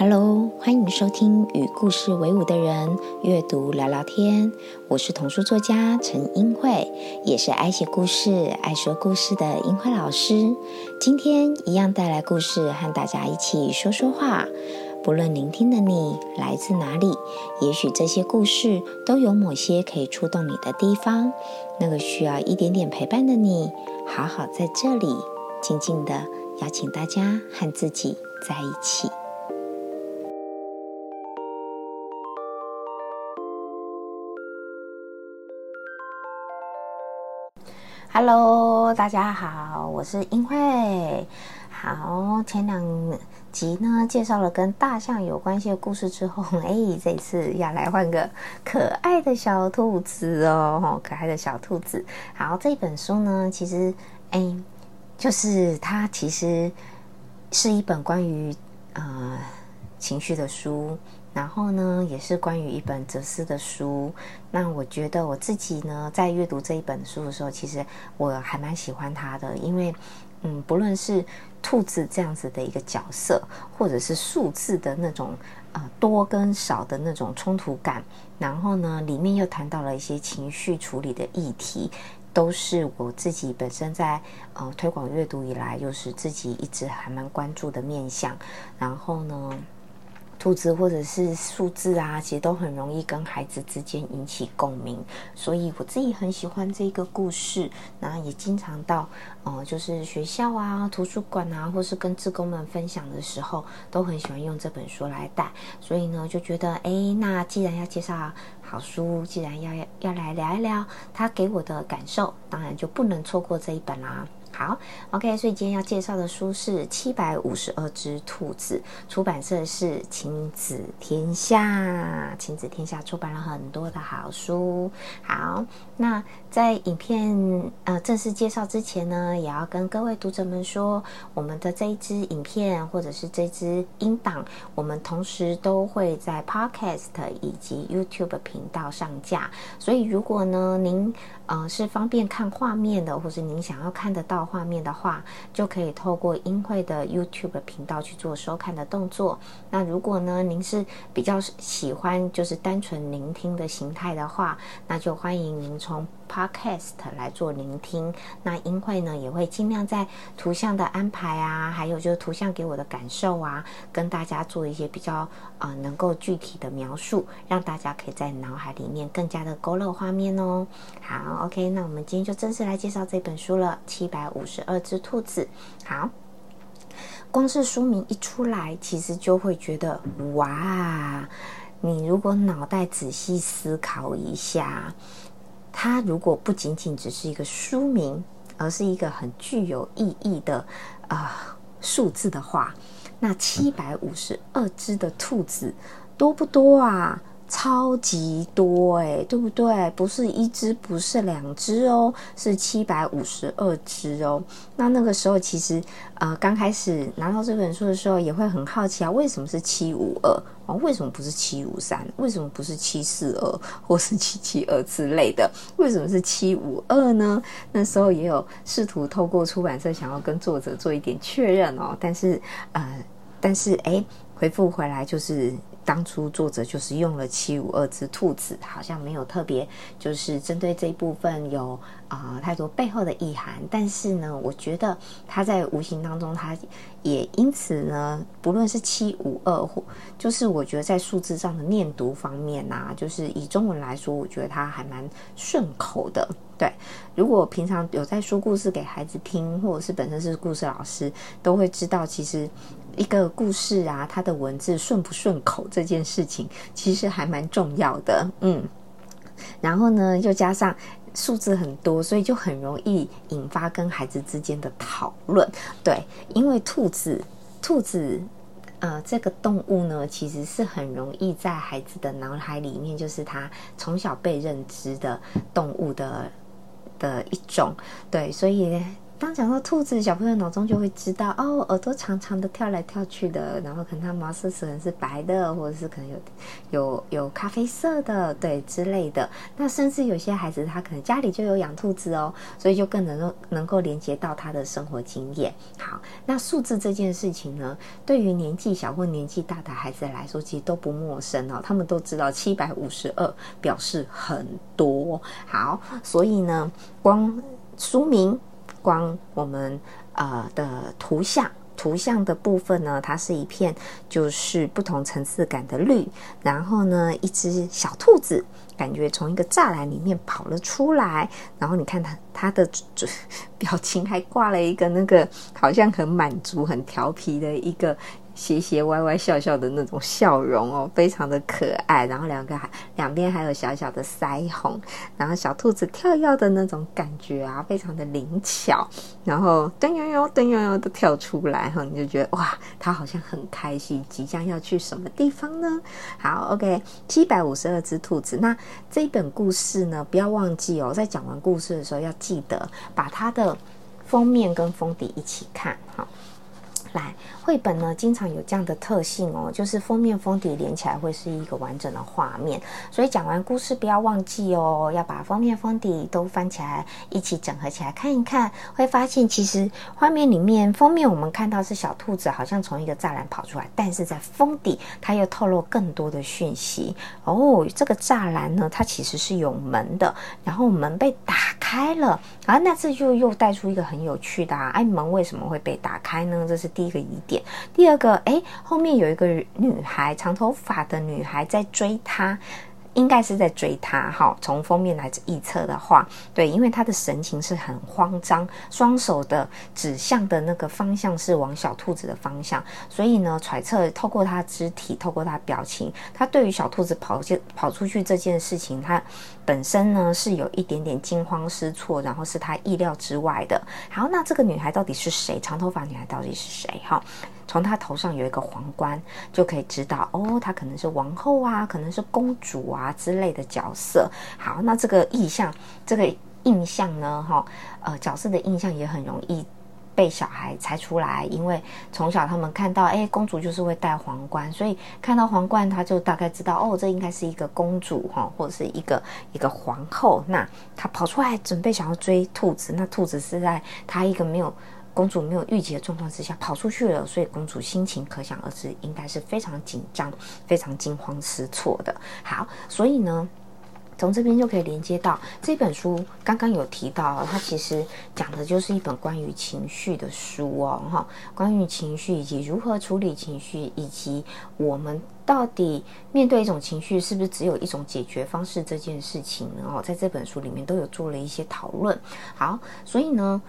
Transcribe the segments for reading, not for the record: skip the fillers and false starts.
Hello， 欢迎收听与故事为伍的人阅读聊聊天，我是童书作家陈英慧，也是爱写故事爱说故事的英慧老师。今天一样带来故事和大家一起说说话，不论聆听的你来自哪里，也许这些故事都有某些可以触动你的地方，那个需要一点点陪伴的你，好好在这里静静的邀请大家和自己在一起。Hello， 大家好，我是英慧。好，前2集呢介绍了跟大象有关系的故事之后，这次要来换个可爱的小兔子哦，可爱的小兔子。好，这本书呢，其实就是它其实是一本关于情绪的书。然后呢，也是关于一本哲思的书。那我觉得我自己呢，在阅读这一本书的时候，其实我还蛮喜欢它的，因为不论是兔子这样子的一个角色，或者是数字的那种多跟少的那种冲突感，然后呢，里面又谈到了一些情绪处理的议题，都是我自己本身在推广阅读以来，就是自己一直还蛮关注的面向。然后呢，兔子或者是数字啊，其实都很容易跟孩子之间引起共鸣，所以我自己很喜欢这个故事。然后也经常到就是学校啊、图书馆啊，或是跟志工们分享的时候，都很喜欢用这本书来带。所以呢，就觉得那既然要介绍好书，既然要来聊一聊它给我的感受，当然就不能错过这一本啦。好 ，OK， 所以今天要介绍的书是《752只兔子》，出版社是亲子天下，亲子天下出版了很多的好书。好，那在影片正式介绍之前呢，也要跟各位读者们说，我们的这一支影片或者是这支音档，我们同时都会在 Podcast 以及 YouTube 频道上架。所以如果呢，您是方便看画面的，或是您想要看得到画面的话，就可以透过英慧的 YouTube 频道去做收看的动作。那如果呢，您是比较喜欢就是单纯聆听的形态的话，那就欢迎您从 Podcast 来做聆听。那英慧呢，也会尽量在图像的安排啊，还有就是图像给我的感受啊，跟大家做一些比较能够具体的描述，让大家可以在脑海里面更加的勾勒画面哦。好 ，OK， 那我们今天就正式来介绍这本书了，752只兔子。好，光是书名一出来，其实就会觉得哇，你如果脑袋仔细思考一下，它如果不仅仅只是一个书名，而是一个很具有意义的数字的话，那752只的兔子多不多啊？超级多对不对？不是一只，不是两只哦，是752只哦。那个时候其实刚开始拿到这本书的时候，也会很好奇啊，为什么是752？为什么不是753？为什么不是742或是772之类的？为什么是752呢？那时候也有试图透过出版社想要跟作者做一点确认哦，但是回复回来就是当初作者就是用了752只兔子，好像没有特别就是针对这一部分有太多背后的意涵。但是呢，我觉得他在无形当中，他也因此呢，不论是752，就是我觉得在数字上的念读方面啊，就是以中文来说，我觉得他还蛮顺口的。对，如果平常有在说故事给孩子听，或者是本身是故事老师，都会知道其实一个故事啊，它的文字顺不顺口这件事情其实还蛮重要的。然后呢，又加上数字很多，所以就很容易引发跟孩子之间的讨论。对，因为兔子这个动物呢，其实是很容易在孩子的脑海里面，就是它从小被认知的动物的一种。对，所以刚讲说兔子，小朋友脑中就会知道哦，耳朵长长的跳来跳去的，然后可能它毛色可能是白的，或者是可能有咖啡色的，对之类的。那甚至有些孩子他可能家里就有养兔子哦，所以就更能够连接到他的生活经验。好，那数字这件事情呢，对于年纪小或年纪大的孩子来说，其实都不陌生哦，他们都知道752表示很多。好，所以呢，光书名。光我们的图像的部分呢，它是一片就是不同层次感的绿，然后呢一只小兔子感觉从一个栅栏里面跑了出来，然后你看它的表情还挂了一个那个好像很满足很调皮的一个斜斜歪歪笑笑的那种笑容哦，非常的可爱，然后两边还有小小的腮红，然后小兔子跳跃的那种感觉啊，非常的灵巧，然后噔悠悠噔悠悠的跳出来哈，你就觉得哇，它好像很开心，即将要去什么地方呢？好 ，OK， 752只兔子。那这一本故事呢，不要忘记哦，在讲完故事的时候要记得把它的封面跟封底一起看哈。来，绘本呢经常有这样的特性哦，就是封面封底连起来会是一个完整的画面，所以讲完故事不要忘记哦，要把封面封底都翻起来一起整合起来看一看，会发现其实画面里面封面我们看到是小兔子好像从一个栅栏跑出来，但是在封底它又透露更多的讯息哦。这个栅栏呢它其实是有门的，然后门被打开了啊，那这就又带出一个很有趣的啊，哎，门为什么会被打开呢？这是第一个疑点。第二个，哎，后面有一个女孩，长头发的女孩在追她，应该是在追她哈。从封面来预测的话，对，因为她的神情是很慌张，双手的指向的那个方向是往小兔子的方向，所以呢，揣测透过她肢体，透过她表情，她对于小兔子跑出去这件事情，她本身呢是有一点点惊慌失措，然后是她意料之外的。好，那这个女孩到底是谁？长头发女孩到底是谁？哈，从她头上有一个皇冠就可以知道哦，她可能是王后啊，可能是公主啊之类的角色。好，那这个意象，这个印象呢，哈，角色的印象也很容易被小孩猜出来，因为从小他们看到，哎，公主就是会戴皇冠，所以看到皇冠，他就大概知道，哦，这应该是一个公主哈，或者是一个皇后。那他跑出来准备想要追兔子，那兔子是在他一个公主没有预期的状况之下跑出去了，所以公主心情可想而知，应该是非常紧张、非常惊慌失措的。好，所以呢，从这边就可以连接到这本书，刚刚有提到，它其实讲的就是一本关于情绪的书哦，哈，关于情绪以及如何处理情绪，以及我们到底面对一种情绪是不是只有一种解决方式这件事情呢？哦，在这本书里面都有做了一些讨论。好，所以呢，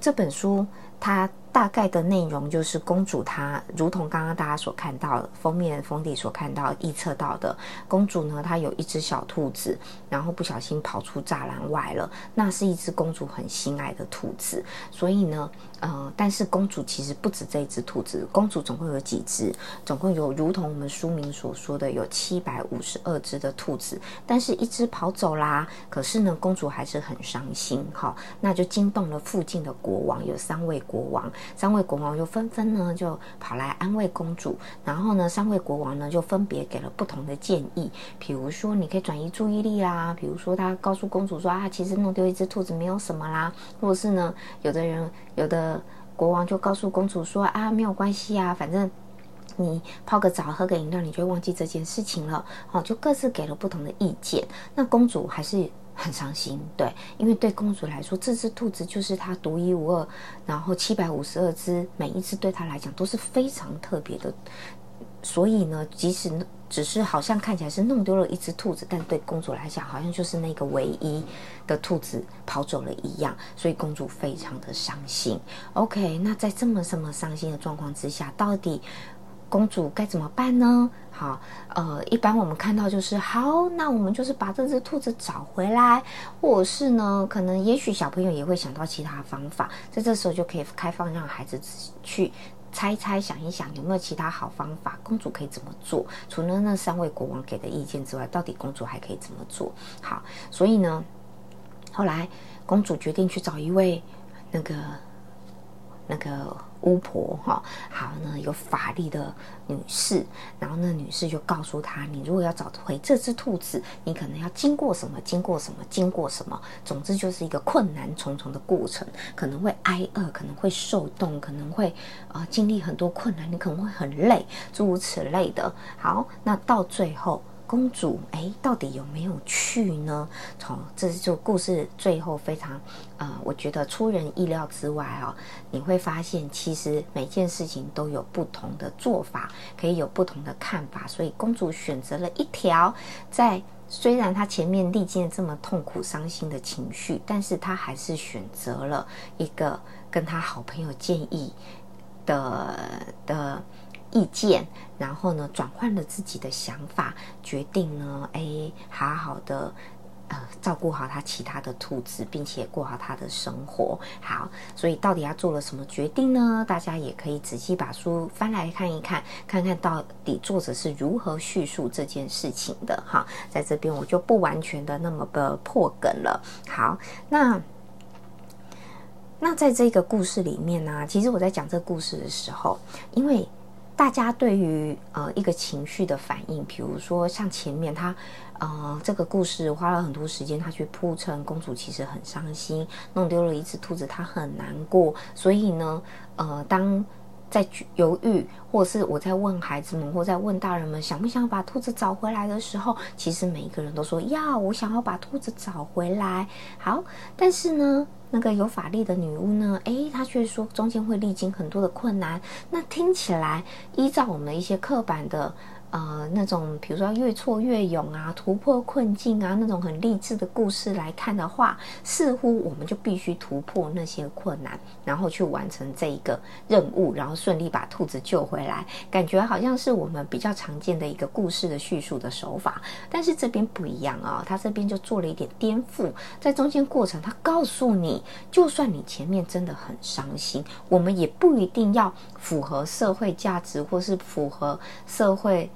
这本书它大概的内容就是公主，她如同刚刚大家所看到的封面封底所看到预测到的，公主呢她有一只小兔子，然后不小心跑出栅栏外了，那是一只公主很心爱的兔子，所以呢但是公主其实不止这一只兔子，公主总共有几只，总共有如同我们书名所说的有752只的兔子，但是一只跑走啦，可是呢公主还是很伤心哈，那就惊动了附近的国王，有3位国王又纷纷呢就跑来安慰公主，然后呢3位国王呢就分别给了不同的建议，比如说你可以转移注意力啦，比如说他告诉公主说啊，其实弄丢一只兔子没有什么啦，或者是呢有的国王就告诉公主说啊，没有关系啊，反正你泡个澡喝个饮料你就会忘记这件事情了，好，就各自给了不同的意见，那公主还是很伤心，对，因为对公主来说，这只兔子就是她独一无二，然后752只，每一只对她来讲都是非常特别的，所以呢，即使只是好像看起来是弄丢了一只兔子，但对公主来讲好像就是那个唯一的兔子跑走了一样，所以公主非常的伤心。OK， 那在这么伤心的状况之下，到底公主该怎么办呢？好，一般我们看到就是好，那我们就是把这只兔子找回来，或者是呢，可能也许小朋友也会想到其他方法，在这时候就可以开放让孩子去猜一猜，想一想有没有其他好方法，公主可以怎么做？除了那3位国王给的意见之外，到底公主还可以怎么做？好，所以呢，后来公主决定去找一位那个那个巫婆哈，好呢有法力的女士，然后那女士就告诉她，你如果要找回这只兔子，你可能要经过什么，经过什么，经过什么，总之就是一个困难重重的过程，可能会挨饿，可能会受冻，可能会经历很多困难，你可能会很累，诸如此类的。好，那到最后。公主到底有没有去呢？这就故事最后非常我觉得出人意料之外哦。你会发现其实每件事情都有不同的做法，可以有不同的看法，所以公主选择了一条在虽然她前面历经了这么痛苦伤心的情绪，但是她还是选择了一个跟她好朋友建议的意见，然后呢转换了自己的想法，决定呢好好的照顾好他其他的兔子，并且过好他的生活。好，所以到底他做了什么决定呢？大家也可以仔细把书翻来看一看，看看到底作者是如何叙述这件事情的哈。在这边我就不完全的那么的破梗了。好，那在这个故事里面呢，其实我在讲这个故事的时候，因为大家对于一个情绪的反应，比如说像前面他这个故事花了很多时间，他去铺陈公主其实很伤心，弄丢了一只兔子，她很难过，所以呢当在犹豫，或是我在问孩子们或在问大人们想不想把兔子找回来的时候，其实每一个人都说要，我想要把兔子找回来。好，但是呢那个有法力的女巫呢她却说中间会历经很多的困难。那听起来依照我们一些刻板的那种比如说越挫越勇啊，突破困境啊，那种很励志的故事来看的话，似乎我们就必须突破那些困难，然后去完成这一个任务，然后顺利把兔子救回来，感觉好像是我们比较常见的一个故事的叙述的手法。但是这边不一样哦，他这边就做了一点颠覆，在中间过程他告诉你，就算你前面真的很伤心，我们也不一定要符合社会价值，或是符合社会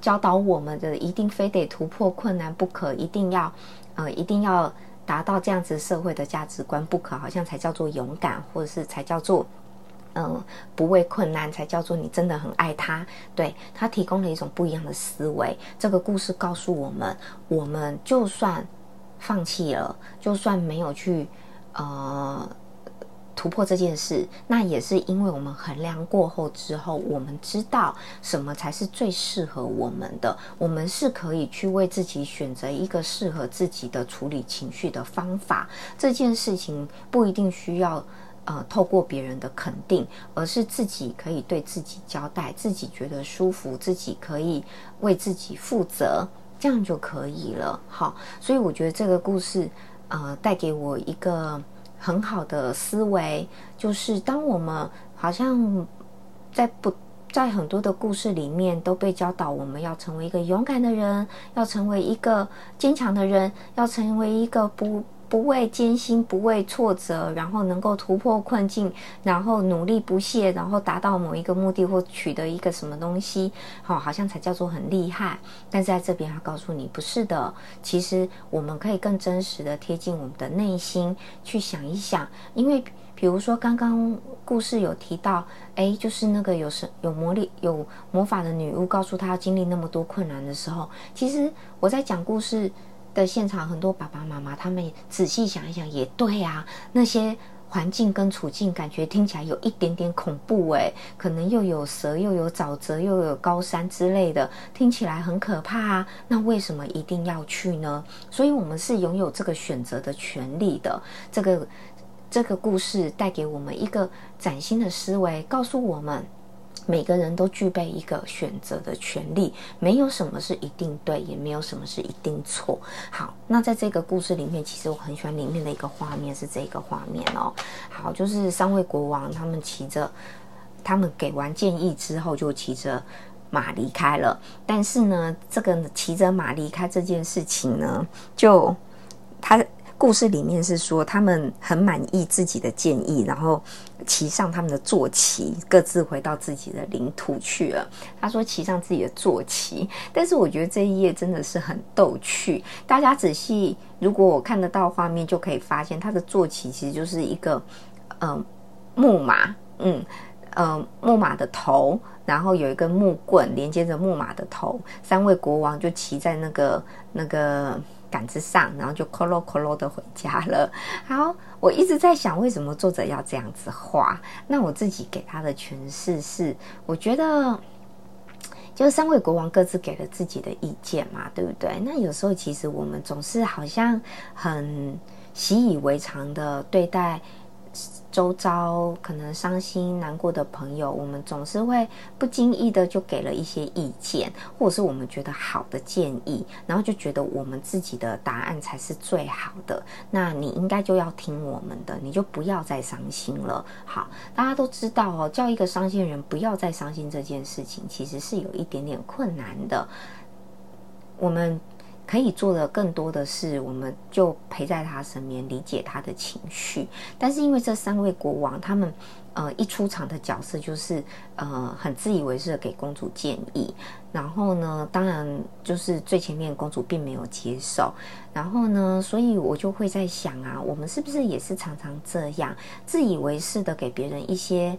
教导我们的一定非得突破困难不可，一定要达到这样子社会的价值观不可，好像才叫做勇敢，或者是才叫做不畏困难，才叫做你真的很爱他。对，他提供了一种不一样的思维。这个故事告诉我们，我们就算放弃了，就算没有去突破这件事，那也是因为我们衡量过后之后，我们知道什么才是最适合我们的，我们是可以去为自己选择一个适合自己的处理情绪的方法。这件事情不一定需要透过别人的肯定，而是自己可以对自己交代，自己觉得舒服，自己可以为自己负责，这样就可以了。好，所以我觉得这个故事带给我一个很好的思维，就是当我们好像在很多的故事里面都被教导我们要成为一个勇敢的人，要成为一个坚强的人，要成为一个不畏艰辛，不畏挫折，然后能够突破困境，然后努力不懈，然后达到某一个目的或取得一个什么东西，好像才叫做很厉害。但是在这边他告诉你，不是的，其实我们可以更真实的贴近我们的内心去想一想。因为比如说刚刚故事有提到就是那个有魔法的女巫告诉她要经历那么多困难的时候，其实我在讲故事的现场，很多爸爸妈妈他们仔细想一想，也对啊，那些环境跟处境感觉听起来有一点点恐怖可能又有蛇，又有沼泽，又有高山之类的，听起来很可怕啊，那为什么一定要去呢？所以我们是拥有这个选择的权利的。这个故事带给我们一个崭新的思维，告诉我们每个人都具备一个选择的权利，没有什么是一定对，也没有什么是一定错。好，那在这个故事里面，其实我很喜欢里面的一个画面，是这个画面哦。好，就是3位国王，他们给完建议之后，就骑着马离开了。但是呢，这个骑着马离开这件事情呢，故事里面是说他们很满意自己的建议，然后骑上他们的坐骑，各自回到自己的领土去了。他说骑上自己的坐骑，但是我觉得这一页真的是很逗趣，大家仔细如果我看得到画面就可以发现，他的坐骑其实就是一个木马，木马的头，然后有一根木棍连接着木马的头，三位国王就骑在那个杆子上，然后就咯咯咯咯的回家了。好，我一直在想为什么作者要这样子画，那我自己给他的诠释是，我觉得就是三位国王各自给了自己的意见嘛，对不对？那有时候其实我们总是好像很习以为常的对待周遭可能伤心难过的朋友，我们总是会不经意的就给了一些意见，或者是我们觉得好的建议，然后就觉得我们自己的答案才是最好的，那你应该就要听我们的，你就不要再伤心了。好，大家都知道哦，叫一个伤心人不要再伤心这件事情其实是有一点点困难的，我们可以做的更多的是我们就陪在他身边，理解他的情绪。但是因为这三位国王他们一出场的角色就是很自以为是的给公主建议，然后呢当然就是最前面公主并没有接受，然后呢所以我就会在想啊，我们是不是也是常常这样自以为是的给别人一些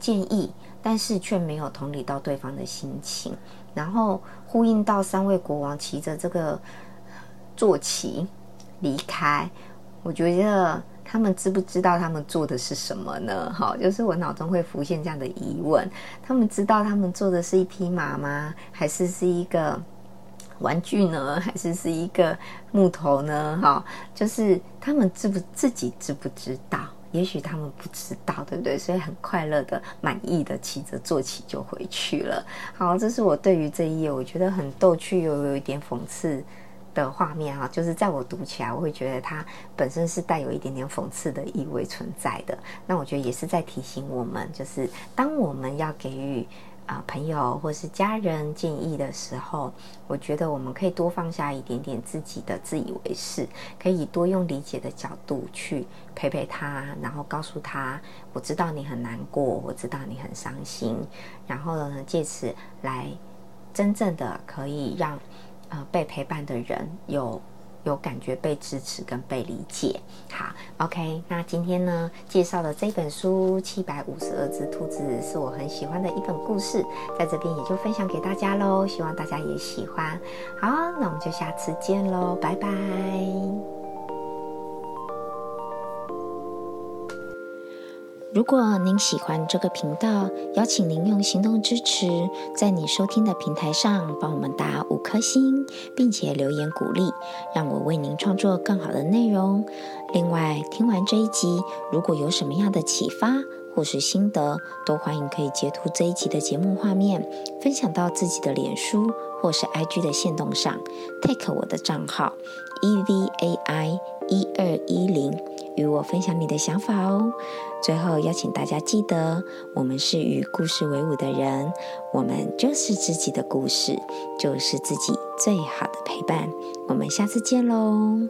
建议，但是却没有同理到对方的心情。然后呼应到三位国王骑着这个坐骑离开，我觉得他们知不知道他们做的是什么呢？好，就是我脑中会浮现这样的疑问，他们知道他们做的是一匹马吗？还是一个玩具呢？还是一个木头呢？好，就是他们自己知不知道，也许他们不知道，对不对？所以很快乐的满意的骑着坐骑就回去了。好，这是我对于这一页我觉得很逗趣又有一点讽刺的画面哈，就是在我读起来我会觉得它本身是带有一点点讽刺的意味存在的。那我觉得也是在提醒我们，就是当我们要给予朋友或是家人建议的时候，我觉得我们可以多放下一点点自己的自以为是，可以多用理解的角度去陪他，然后告诉他我知道你很难过，我知道你很伤心，然后呢借此来真正的可以让被陪伴的人有感觉被支持跟被理解。好 OK， 那今天呢介绍的这本书752只兔子是我很喜欢的一本故事，在这边也就分享给大家咯，希望大家也喜欢。好，那我们就下次见咯，拜拜。如果您喜欢这个频道，邀请您用行动支持，在你收听的平台上帮我们打5颗星，并且留言鼓励，让我为您创作更好的内容。另外，听完这一集，如果有什么样的启发或是心得，都欢迎可以截图这一集的节目画面，分享到自己的脸书或是 IG 的限动上 ，tag 我的账号 EVAI1210。与我分享你的想法哦。最后邀请大家记得，我们是与故事为伍的人，我们就是自己的故事，就是自己最好的陪伴。我们下次见咯。